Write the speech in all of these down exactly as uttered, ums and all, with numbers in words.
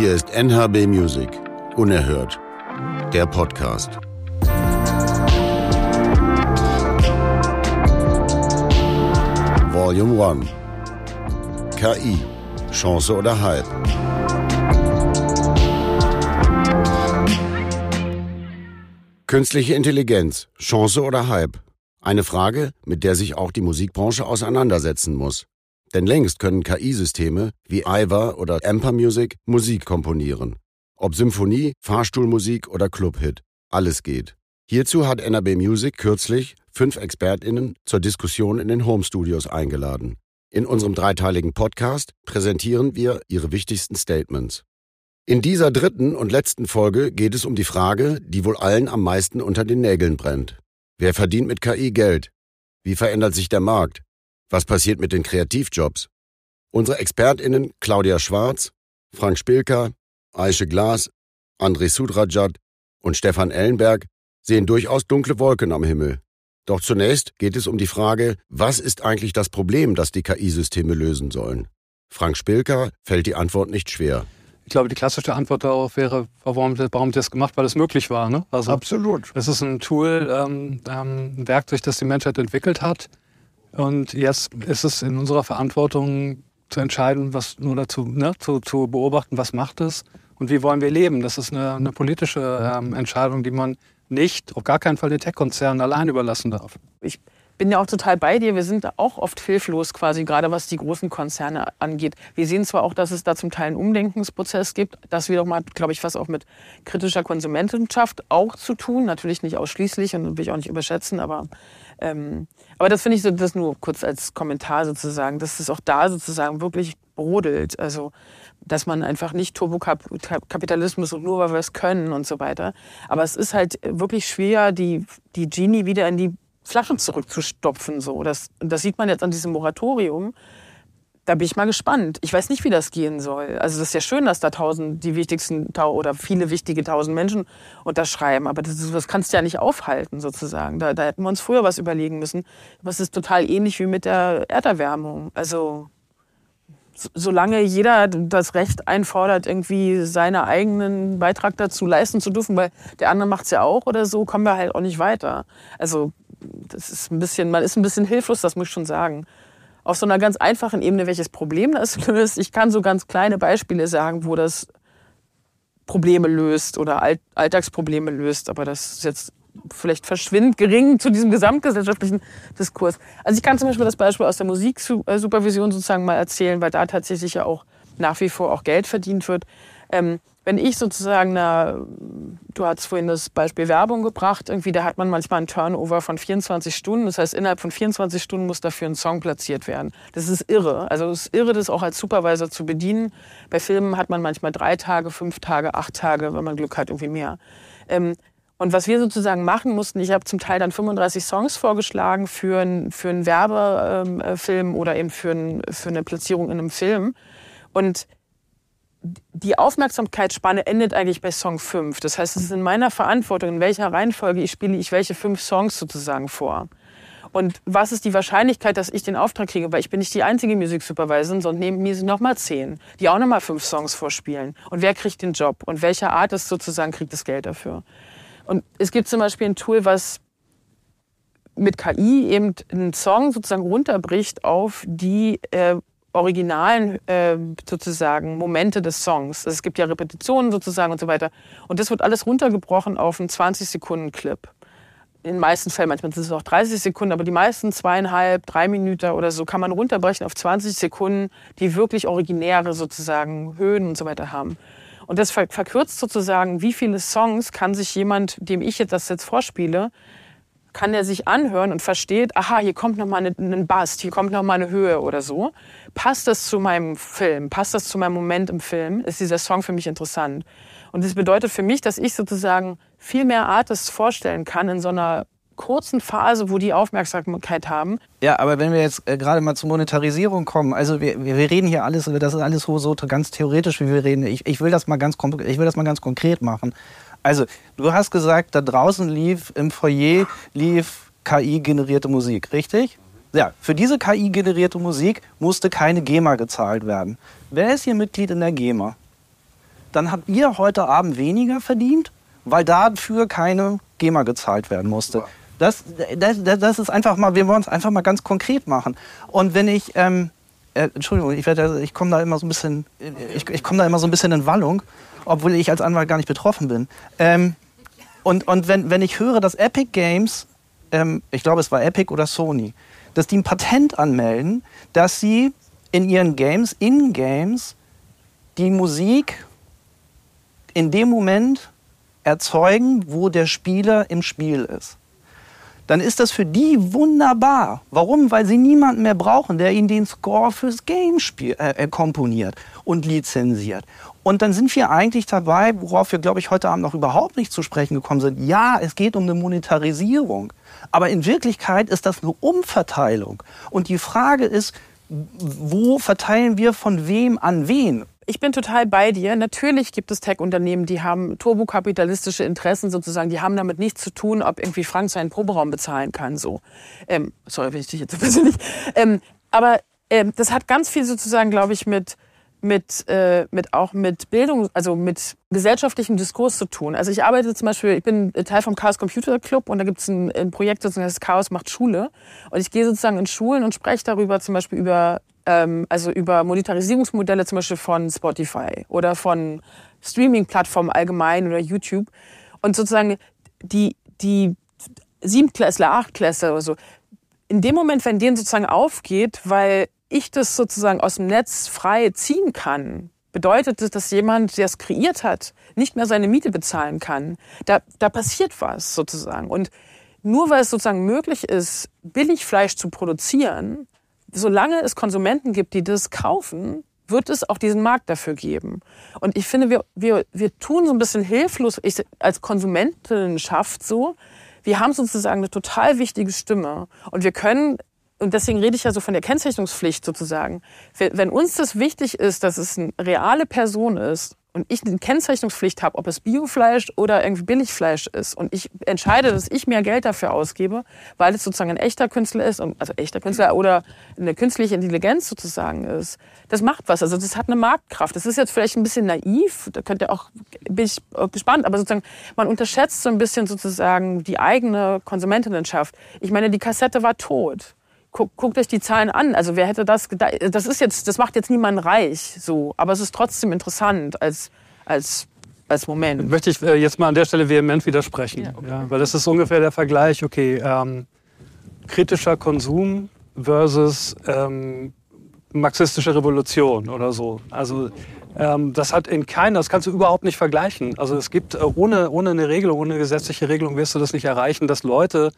Hier ist N H B Music unerhört, der Podcast. Volume eins. K I, Chance oder Hype? Künstliche Intelligenz, Chance oder Hype? Eine Frage, mit der sich auch die Musikbranche auseinandersetzen muss. Denn längst können K I-Systeme wie AIVA oder Amper Music Musik komponieren. Ob Symphonie, Fahrstuhlmusik oder Clubhit, alles geht. Hierzu hat N H B Music kürzlich fünf ExpertInnen zur Diskussion in den H O M E. Studios eingeladen. In unserem dreiteiligen Podcast präsentieren wir ihre wichtigsten Statements. In dieser dritten und letzten Folge geht es um die Frage, die wohl allen am meisten unter den Nägeln brennt. Wer verdient mit K I Geld? Wie verändert sich der Markt? Was passiert mit den Kreativjobs? Unsere ExpertInnen Claudia Schwarz, Frank Spilker, Ayse Glass, André Sudradjat und Stefan Ellenberg sehen durchaus dunkle Wolken am Himmel. Doch zunächst geht es um die Frage, was ist eigentlich das Problem, das die K I-Systeme lösen sollen? Frank Spilker fällt die Antwort nicht schwer. Ich glaube, die klassische Antwort darauf wäre, warum haben die das gemacht? Weil es möglich war. Ne? Also, absolut. Es ist ein Tool, ähm, ein Werkzeug, das die Menschheit entwickelt hat. Und jetzt ist es in unserer Verantwortung zu entscheiden, was nur dazu, ne, zu, zu beobachten, was macht es und wie wollen wir leben. Das ist eine, eine politische ähm, Entscheidung, die man nicht, auf gar keinen Fall den Tech-Konzernen allein überlassen darf. Ich bin ja auch total bei dir. Wir sind da auch oft hilflos quasi, gerade was die großen Konzerne angeht. Wir sehen zwar auch, dass es da zum Teil einen Umdenkungsprozess gibt. Das wiederum mal, glaube ich, was auch mit kritischer Konsumentenschaft auch zu tun. Natürlich nicht ausschließlich und will ich auch nicht überschätzen, aber... Ähm, aber das finde ich so, das nur kurz als Kommentar sozusagen, dass es auch da sozusagen wirklich brodelt. Also, dass man einfach nicht Turbokapitalismus und nur weil wir es können und so weiter. Aber es ist halt wirklich schwer, die, die Genie wieder in die Flasche zurückzustopfen. So. Das, das sieht man jetzt an diesem Moratorium. Da bin ich mal gespannt. Ich weiß nicht, wie das gehen soll. Also das ist ja schön, dass da tausend, die wichtigsten oder viele wichtige tausend Menschen unterschreiben. Aber das, das kannst du ja nicht aufhalten sozusagen. Da, da hätten wir uns früher was überlegen müssen. Aber es ist total ähnlich wie mit der Erderwärmung. Also so, solange jeder das Recht einfordert, irgendwie seinen eigenen Beitrag dazu leisten zu dürfen, weil der andere macht es ja auch oder so, kommen wir halt auch nicht weiter. Also das ist ein bisschen, man ist ein bisschen hilflos, das muss ich schon sagen. Auf so einer ganz einfachen Ebene, welches Problem das löst. Ich kann so ganz kleine Beispiele sagen, wo das Probleme löst oder Alltagsprobleme löst. Aber das ist jetzt vielleicht verschwindend gering zu diesem gesamtgesellschaftlichen Diskurs. Also ich kann zum Beispiel das Beispiel aus der Musiksupervision sozusagen mal erzählen, weil da tatsächlich ja auch nach wie vor auch Geld verdient wird. Ähm, wenn ich sozusagen, na, du hast vorhin das Beispiel Werbung gebracht, irgendwie, da hat man manchmal einen Turnover von vierundzwanzig Stunden. Das heißt, innerhalb von vierundzwanzig Stunden muss dafür ein Song platziert werden. Das ist irre. Also es ist irre, das auch als Supervisor zu bedienen. Bei Filmen hat man manchmal drei Tage, fünf Tage, acht Tage, wenn man Glück hat, irgendwie mehr. Ähm, und was wir sozusagen machen mussten, ich habe zum Teil dann fünfunddreißig Songs vorgeschlagen für, ein, für einen Werbefilm oder eben für, ein, für eine Platzierung in einem Film. Und die Aufmerksamkeitsspanne endet eigentlich bei Song fünf. Das heißt, es ist in meiner Verantwortung, in welcher Reihenfolge ich spiele, ich welche fünf Songs sozusagen vor. Und was ist die Wahrscheinlichkeit, dass ich den Auftrag kriege? Weil ich bin nicht die einzige Music Supervisorin, sondern neben mir sind nochmal zehn, die auch nochmal fünf Songs vorspielen. Und wer kriegt den Job? Und welcher Artist sozusagen kriegt das Geld dafür? Und es gibt zum Beispiel ein Tool, was mit K I eben einen Song sozusagen runterbricht auf die äh, originalen äh, sozusagen Momente des Songs. Also es gibt ja Repetitionen sozusagen und so weiter. Und das wird alles runtergebrochen auf einen zwanzig Sekunden Clip. In den meisten Fällen, manchmal sind es auch dreißig Sekunden, aber die meisten zweieinhalb, drei Minuten oder so kann man runterbrechen auf zwanzig Sekunden, die wirklich originäre sozusagen Höhen und so weiter haben. Und das ver- verkürzt sozusagen, wie viele Songs kann sich jemand, dem ich jetzt das jetzt vorspiele, kann er sich anhören und versteht, aha, hier kommt nochmal ein Bass, hier kommt nochmal eine Höhe oder so. Passt das zu meinem Film? Passt das zu meinem Moment im Film? Ist dieser Song für mich interessant? Und das bedeutet für mich, dass ich sozusagen viel mehr Artists vorstellen kann in so einer kurzen Phase, wo die Aufmerksamkeit haben. Ja, aber wenn wir jetzt äh, gerade mal zur Monetarisierung kommen, also wir, wir reden hier alles, das ist alles so, so ganz theoretisch, wie wir reden. Ich, ich, will das mal ganz, ich will das mal ganz konkret machen. Also, du hast gesagt, da draußen lief, im Foyer lief K I-generierte Musik, richtig? Ja, für diese K I-generierte Musik musste keine GEMA gezahlt werden. Wer ist hier Mitglied in der GEMA? dann habt ihr heute Abend weniger verdient, weil dafür keine GEMA gezahlt werden musste. Das, das, das ist einfach mal, wir wollen es einfach mal ganz konkret machen. Und wenn ich, ähm, äh, Entschuldigung, ich, ich komme da immer so ein bisschen, ich, ich komme da immer so ein bisschen in Wallung, obwohl ich als Anwalt gar nicht betroffen bin. Ähm, und und wenn, wenn ich höre, dass Epic Games, ähm, ich glaube es war Epic oder Sony, dass die ein Patent anmelden, dass sie in ihren Games, in Games, die Musik in dem Moment erzeugen, wo der Spieler im Spiel ist. Dann ist das für die wunderbar. Warum? Weil sie niemanden mehr brauchen, der ihnen den Score fürs Game spiel, äh, komponiert und lizenziert. Und dann sind wir eigentlich dabei, worauf wir, glaube ich, heute Abend noch überhaupt nicht zu sprechen gekommen sind. Ja, es geht um eine Monetarisierung. Aber in Wirklichkeit ist das eine Umverteilung. Und die Frage ist, wo verteilen wir von wem an wen? Ich bin total bei dir. Natürlich gibt es Tech-Unternehmen, die haben turbokapitalistische Interessen sozusagen. Die haben damit nichts zu tun, ob irgendwie Frank seinen Proberaum bezahlen kann. So, ähm, sorry, wenn ich dich jetzt ein bisschen nicht. Ähm, aber ähm, das hat ganz viel sozusagen, glaube ich, mit mit äh, mit auch mit Bildung, also mit gesellschaftlichem Diskurs zu tun. Also ich arbeite zum Beispiel, ich bin Teil vom Chaos Computer Club und da gibt es ein, ein Projekt, sozusagen, das Chaos macht Schule. Und ich gehe sozusagen in Schulen und spreche darüber, zum Beispiel über also über Monetarisierungsmodelle zum Beispiel von Spotify oder von Streaming-Plattformen allgemein oder YouTube. Und sozusagen die, die Siebtklässler, Achtklässler oder so, in dem Moment, wenn denen sozusagen aufgeht, weil ich das sozusagen aus dem Netz frei ziehen kann, bedeutet das, dass jemand, der es kreiert hat, nicht mehr seine Miete bezahlen kann. Da, da passiert was sozusagen. Und nur weil es sozusagen möglich ist, Billigfleisch zu produzieren, solange es Konsumenten gibt, die das kaufen, wird es auch diesen Markt dafür geben. Und ich finde, wir, wir, wir tun so ein bisschen hilflos, ich, als Konsumentenschaft so, wir haben sozusagen eine total wichtige Stimme. Und wir können, und deswegen rede ich ja so von der Kennzeichnungspflicht sozusagen, wenn uns das wichtig ist, dass es eine reale Person ist und ich eine Kennzeichnungspflicht habe, ob es Biofleisch oder irgendwie Billigfleisch ist und ich entscheide, dass ich mehr Geld dafür ausgebe, weil es sozusagen ein echter Künstler ist, also echter Künstler oder eine künstliche Intelligenz sozusagen ist, das macht was, also das hat eine Marktkraft. Das ist jetzt vielleicht ein bisschen naiv, da könnt ihr auch, bin ich gespannt, aber sozusagen man unterschätzt so ein bisschen sozusagen die eigene Konsumentinnenschaft. Ich meine, die Kassette war tot. Guckt euch die Zahlen an. Also wer hätte das gedacht? Das ist jetzt, das macht jetzt niemanden reich, so. Aber es ist trotzdem interessant als als als Moment. Möchte ich jetzt mal an der Stelle vehement widersprechen, ja, okay. Ja, weil das ist ungefähr der Vergleich. Okay, ähm, kritischer Konsum versus ähm, marxistische Revolution oder so. Also ähm, das hat in keiner, das kannst du überhaupt nicht vergleichen. Also es gibt ohne ohne eine Regelung, ohne eine gesetzliche Regelung wirst du das nicht erreichen, dass Leute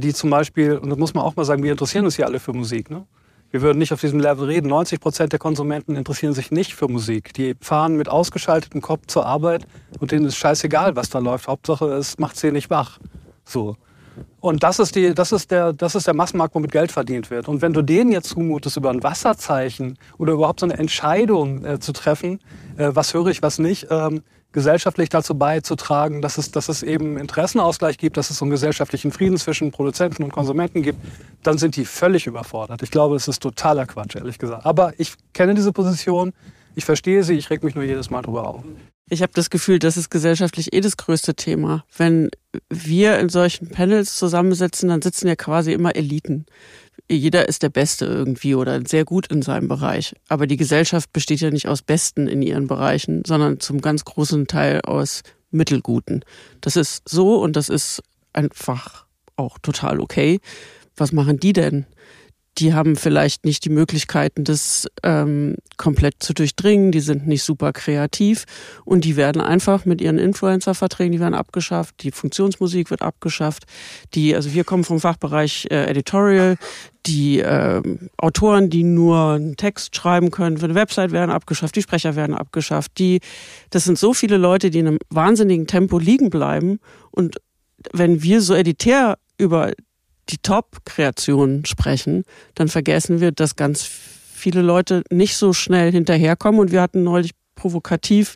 die zum Beispiel, und das muss man auch mal sagen, wir interessieren uns hier alle für Musik. Ne? Wir würden nicht auf diesem Level reden. neunzig Prozent der Konsumenten interessieren sich nicht für Musik. Die fahren mit ausgeschaltetem Kopf zur Arbeit und denen ist scheißegal, was da läuft. Hauptsache, es macht sie nicht wach. So. Und das ist, die, das, ist der, das ist der Massenmarkt, womit Geld verdient wird. Und wenn du denen jetzt zumutest, über ein Wasserzeichen oder überhaupt so eine Entscheidung äh, zu treffen, äh, was höre ich, was nicht, ähm, gesellschaftlich dazu beizutragen, dass es, dass es eben Interessenausgleich gibt, dass es so einen gesellschaftlichen Frieden zwischen Produzenten und Konsumenten gibt, dann sind die völlig überfordert. Ich glaube, es ist totaler Quatsch, ehrlich gesagt. Aber ich kenne diese Position, ich verstehe sie, ich reg mich nur jedes Mal drüber auf. Ich habe das Gefühl, das ist gesellschaftlich eh das größte Thema. Wenn wir in solchen Panels zusammensitzen, dann sitzen ja quasi immer Eliten. Jeder ist der Beste irgendwie oder sehr gut in seinem Bereich. Aber die Gesellschaft besteht ja nicht aus Besten in ihren Bereichen, sondern zum ganz großen Teil aus Mittelguten. Das ist so und das ist einfach auch total okay. Was machen die denn? Die haben vielleicht nicht die Möglichkeiten, das ähm, komplett zu durchdringen. Die sind nicht super kreativ und die werden einfach mit ihren Influencer-Verträgen, die werden abgeschafft. Die Funktionsmusik wird abgeschafft. Die, also wir kommen vom Fachbereich äh, Editorial. Die äh, Autoren, die nur einen Text schreiben können für eine Website, werden abgeschafft. Die Sprecher werden abgeschafft. Die, das sind so viele Leute, die in einem wahnsinnigen Tempo liegen bleiben. Und wenn wir so elitär über die Top-Kreationen sprechen, dann vergessen wir, dass ganz viele Leute nicht so schnell hinterherkommen. Und wir hatten neulich provokativ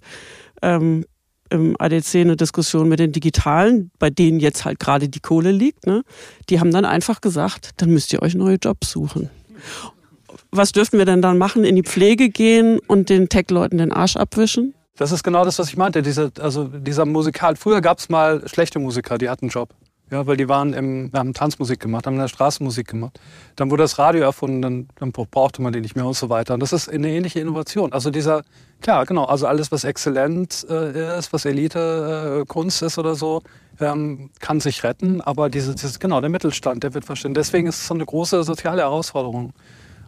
ähm, im A D C eine Diskussion mit den Digitalen, bei denen jetzt halt gerade die Kohle liegt. Ne? Die haben dann einfach gesagt, dann müsst ihr euch neue Jobs suchen. Was dürften wir denn dann machen? In die Pflege gehen und den Tech-Leuten den Arsch abwischen? Das ist genau das, was ich meinte. Diese, also dieser Musikal. Früher gab es mal schlechte Musiker, die hatten einen Job. Ja, weil die waren im, haben Tanzmusik gemacht, haben in der Straßenmusik gemacht. Dann wurde das Radio erfunden, dann, dann brauchte man die nicht mehr und so weiter. Und das ist eine ähnliche Innovation. Also dieser, klar, genau, also alles, was exzellent äh, ist, was Elite äh, Kunst ist oder so, ähm, kann sich retten. Aber diese, dieses, genau, der Mittelstand, der wird verstehen. Deswegen ist es so eine große soziale Herausforderung.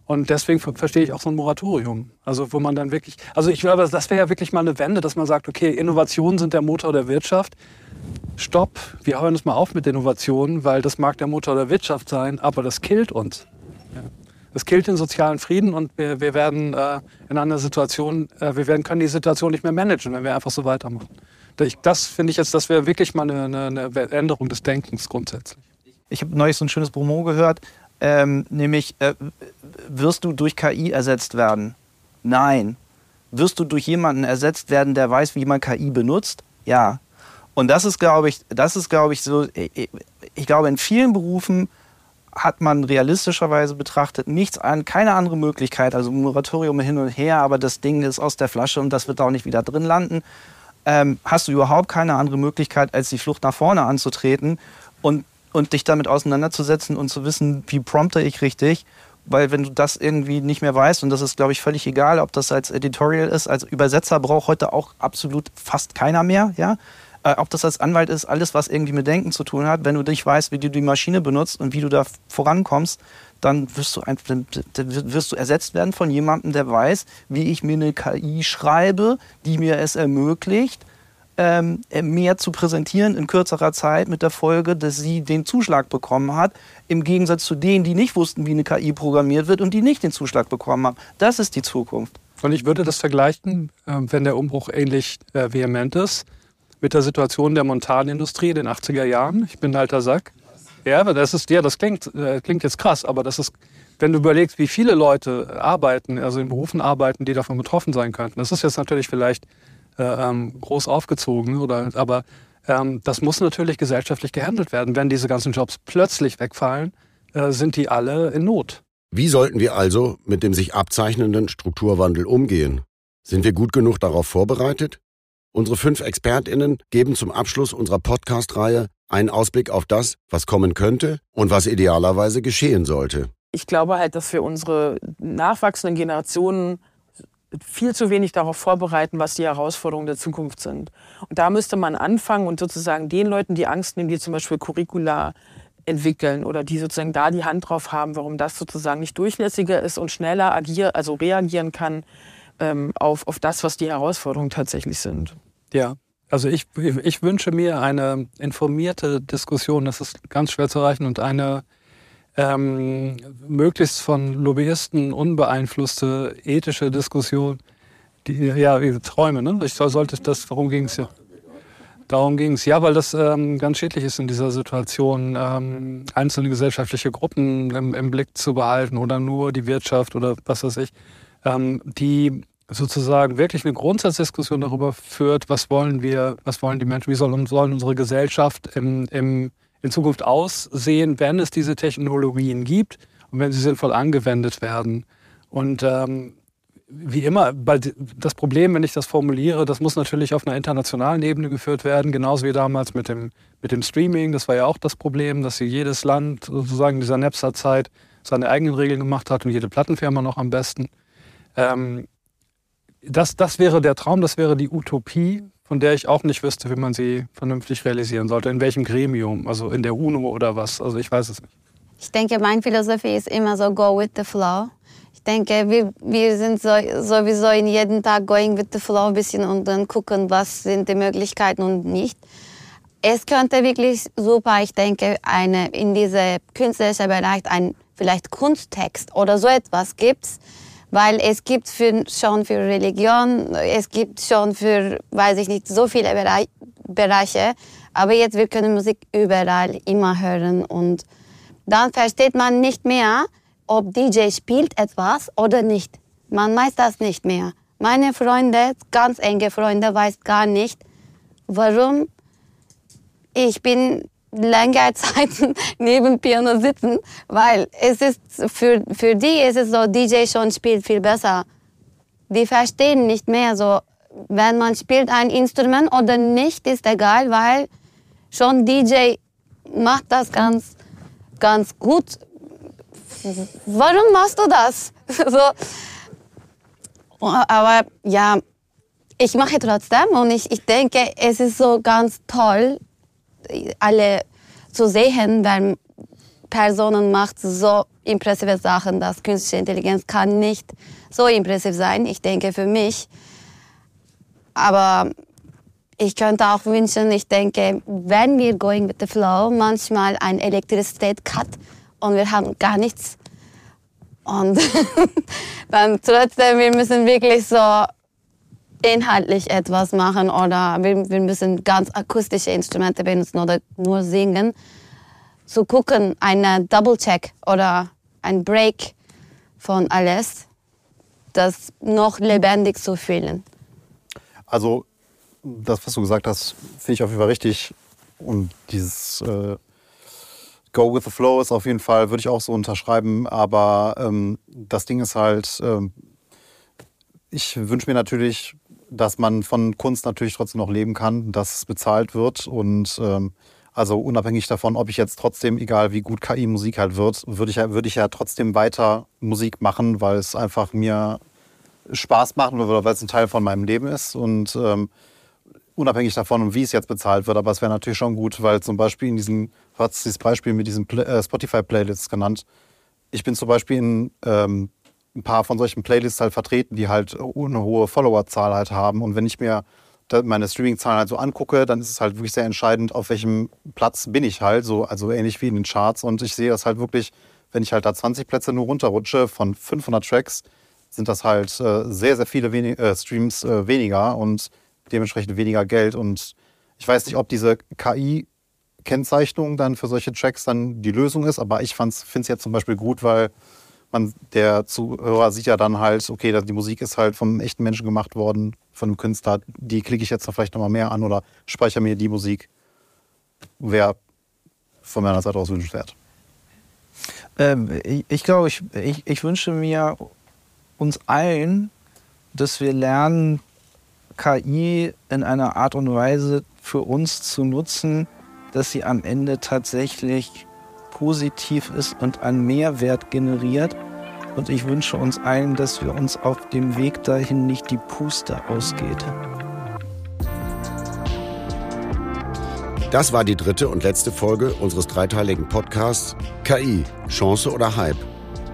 Und deswegen verstehe ich auch so ein Moratorium. Also wo man dann wirklich, also ich glaube, das wäre ja wirklich mal eine Wende, dass man sagt, okay, Innovationen sind der Motor der Wirtschaft. Stopp, wir hören uns mal auf mit Innovationen, weil das mag der Motor der Wirtschaft sein, aber das killt uns. Das killt den sozialen Frieden und wir, wir werden äh, in einer Situation, äh, wir werden, können die Situation nicht mehr managen, wenn wir einfach so weitermachen. Das finde ich jetzt, das wäre wirklich mal eine, eine Änderung des Denkens grundsätzlich. Ich habe neulich so ein schönes Promo gehört, ähm, nämlich, äh, wirst du durch K I ersetzt werden? Nein. Wirst du durch jemanden ersetzt werden, der weiß, wie man K I benutzt? Ja. Und das ist, glaube ich, das ist, glaube ich, so, ich glaube, in vielen Berufen hat man realistischerweise betrachtet nichts an, keine andere Möglichkeit, also Moratorium hin und her, aber das Ding ist aus der Flasche und das wird auch nicht wieder drin landen. Ähm, hast du überhaupt keine andere Möglichkeit, als die Flucht nach vorne anzutreten und, und dich damit auseinanderzusetzen und zu wissen, wie prompte ich richtig? Weil wenn du das irgendwie nicht mehr weißt, und das ist, glaube ich, völlig egal, ob das als Editorial ist, als Übersetzer braucht heute auch absolut fast keiner mehr, ja? Äh, ob das als Anwalt ist, alles, was irgendwie mit Denken zu tun hat, wenn du nicht weißt, wie du die Maschine benutzt und wie du da vorankommst, dann wirst du, ein, dann wirst du ersetzt werden von jemandem, der weiß, wie ich mir eine K I schreibe, die mir es ermöglicht, Ähm, mehr zu präsentieren in kürzerer Zeit mit der Folge, dass sie den Zuschlag bekommen hat, im Gegensatz zu denen, die nicht wussten, wie eine K I programmiert wird und die nicht den Zuschlag bekommen haben. Das ist die Zukunft. Und ich würde das vergleichen, äh, wenn der Umbruch ähnlich äh, vehement ist, mit der Situation der Montanindustrie in den achtziger Jahren. Ich bin ein alter Sack. Ja, das, ist, ja, das klingt, äh, klingt jetzt krass, aber das ist, wenn du überlegst, wie viele Leute arbeiten, also in Berufen arbeiten, die davon betroffen sein könnten. Das ist jetzt natürlich vielleicht Ähm, groß aufgezogen, oder? Aber ähm, das muss natürlich gesellschaftlich gehandelt werden. Wenn diese ganzen Jobs plötzlich wegfallen, äh, sind die alle in Not. Wie sollten wir also mit dem sich abzeichnenden Strukturwandel umgehen? Sind wir gut genug darauf vorbereitet? Unsere fünf ExpertInnen geben zum Abschluss unserer Podcast-Reihe einen Ausblick auf das, was kommen könnte und was idealerweise geschehen sollte. Ich glaube halt, dass wir unsere nachwachsenden Generationen viel zu wenig darauf vorbereiten, was die Herausforderungen der Zukunft sind. Und da müsste man anfangen und sozusagen den Leuten, die Angst nehmen, die zum Beispiel Curricula entwickeln oder die sozusagen da die Hand drauf haben, warum das sozusagen nicht durchlässiger ist und schneller agier, also reagieren kann ähm, auf, auf das, was die Herausforderungen tatsächlich sind. Ja, also ich, ich wünsche mir eine informierte Diskussion, das ist ganz schwer zu erreichen, und eine Ähm, möglichst von Lobbyisten unbeeinflusste ethische Diskussion, die, ja, Träume, ne? Ich sollte das, darum ging es ja. Darum ging es, ja, weil das ähm, ganz schädlich ist in dieser Situation, ähm, einzelne gesellschaftliche Gruppen im, im Blick zu behalten oder nur die Wirtschaft oder was weiß ich, ähm, die sozusagen wirklich eine Grundsatzdiskussion darüber führt, was wollen wir, was wollen die Menschen, wie sollen, sollen unsere Gesellschaft im, im in Zukunft aussehen, wenn es diese Technologien gibt und wenn sie sinnvoll angewendet werden. Und ähm, wie immer, das Problem, wenn ich das formuliere, das muss natürlich auf einer internationalen Ebene geführt werden, genauso wie damals mit dem, mit dem Streaming. Das war ja auch das Problem, dass jedes Land sozusagen in dieser Napster-Zeit seine eigenen Regeln gemacht hat und jede Plattenfirma noch am besten. Ähm, das, das wäre der Traum, das wäre die Utopie, von der ich auch nicht wüsste, wie man sie vernünftig realisieren sollte. In welchem Gremium? Also in der UNO oder was? Also ich weiß es nicht. Ich denke, meine Philosophie ist immer so, go with the flow. Ich denke, wir, wir sind so, sowieso in jeden Tag going with the flow ein bisschen und dann gucken, was sind die Möglichkeiten und nicht. Es könnte wirklich super, ich denke, eine, in diesem künstlerischen Bereich ein vielleicht Kunsttext oder so etwas gibt es. Weil es gibt für, schon für Religion, es gibt schon für, weiß ich nicht, so viele Bereich, Bereiche. Aber jetzt, wir können Musik überall immer hören. Und dann versteht man nicht mehr, ob D J spielt etwas oder nicht. Man weiß das nicht mehr. Meine Freunde, ganz enge Freunde, weiß gar nicht, warum ich bin längere Zeiten neben Piano sitzen, weil es ist für, für die ist es so, D J schon spielt viel besser. Die verstehen nicht mehr so, wenn man spielt ein Instrument oder nicht, ist egal, weil schon D J macht das ganz, ganz gut. Warum machst du das? So. Aber ja, ich mache trotzdem und ich, ich denke, es ist so ganz toll, alle zu sehen, weil Personen macht so impressive Sachen, dass künstliche Intelligenz kann nicht so impressiv sein, ich denke für mich. Aber ich könnte auch wünschen, ich denke, wenn wir going with the flow, manchmal ein Elektrizität cut und wir haben gar nichts. Und dann trotzdem, wir müssen wirklich so inhaltlich etwas machen oder wir, wir müssen ganz akustische Instrumente benutzen oder nur singen. Zu gucken, einen Double-Check oder ein Break von alles, das noch lebendig zu fühlen. Also das, was du gesagt hast, finde ich auf jeden Fall richtig. Und dieses äh, Go with the Flow ist auf jeden Fall, würde ich auch so unterschreiben. Aber ähm, das Ding ist halt, äh, ich wünsche mir natürlich, dass man von Kunst natürlich trotzdem noch leben kann, dass es bezahlt wird und ähm, also unabhängig davon, ob ich jetzt trotzdem, egal wie gut K I Musik halt wird, würde ich, ja, würde ich ja trotzdem weiter Musik machen, weil es einfach mir Spaß macht oder weil es ein Teil von meinem Leben ist. Und ähm, unabhängig davon, wie es jetzt bezahlt wird, aber es wäre natürlich schon gut, weil zum Beispiel in diesem, du hast dieses Beispiel mit diesen äh, Spotify-Playlists genannt. Ich bin zum Beispiel in ähm, ein paar von solchen Playlists halt vertreten, die halt eine hohe Followerzahl halt haben. Und wenn ich mir meine Streaming-Zahlen halt so angucke, dann ist es halt wirklich sehr entscheidend, auf welchem Platz bin ich halt, so, also ähnlich wie in den Charts. Und ich sehe das halt wirklich, wenn ich halt da zwanzig Plätze nur runterrutsche von fünfhundert Tracks, sind das halt äh, sehr, sehr viele wenig, äh, Streams äh, weniger und dementsprechend weniger Geld. Und ich weiß nicht, ob diese K I-Kennzeichnung dann für solche Tracks dann die Lösung ist, aber ich finde es jetzt zum Beispiel gut, weil man, der Zuhörer sieht ja dann halt, okay, die Musik ist halt vom echten Menschen gemacht worden, von einem Künstler, die klicke ich jetzt noch vielleicht nochmal mehr an oder speichere mir die Musik. Wäre von meiner Seite aus wünschenswert. Ähm, ich, ich glaube, ich, ich, ich wünsche mir uns allen, dass wir lernen, K I in einer Art und Weise für uns zu nutzen, dass sie am Ende tatsächlich positiv ist und an Mehrwert generiert. Und ich wünsche uns allen, dass wir uns auf dem Weg dahin nicht die Puste ausgeht. Das war die dritte und letzte Folge unseres dreiteiligen Podcasts K I, Chance oder Hype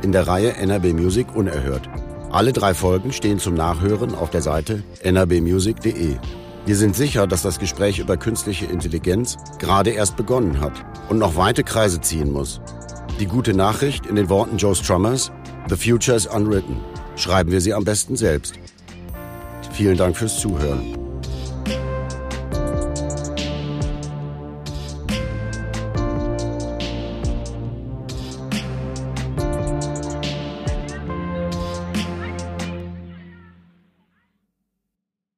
in der Reihe N H B Music unerhört. Alle drei Folgen stehen zum Nachhören auf der Seite n h b music punkt d e. Wir sind sicher, dass das Gespräch über künstliche Intelligenz gerade erst begonnen hat und noch weite Kreise ziehen muss. Die gute Nachricht in den Worten Joe Strummers, The future is unwritten. Schreiben wir sie am besten selbst. Vielen Dank fürs Zuhören.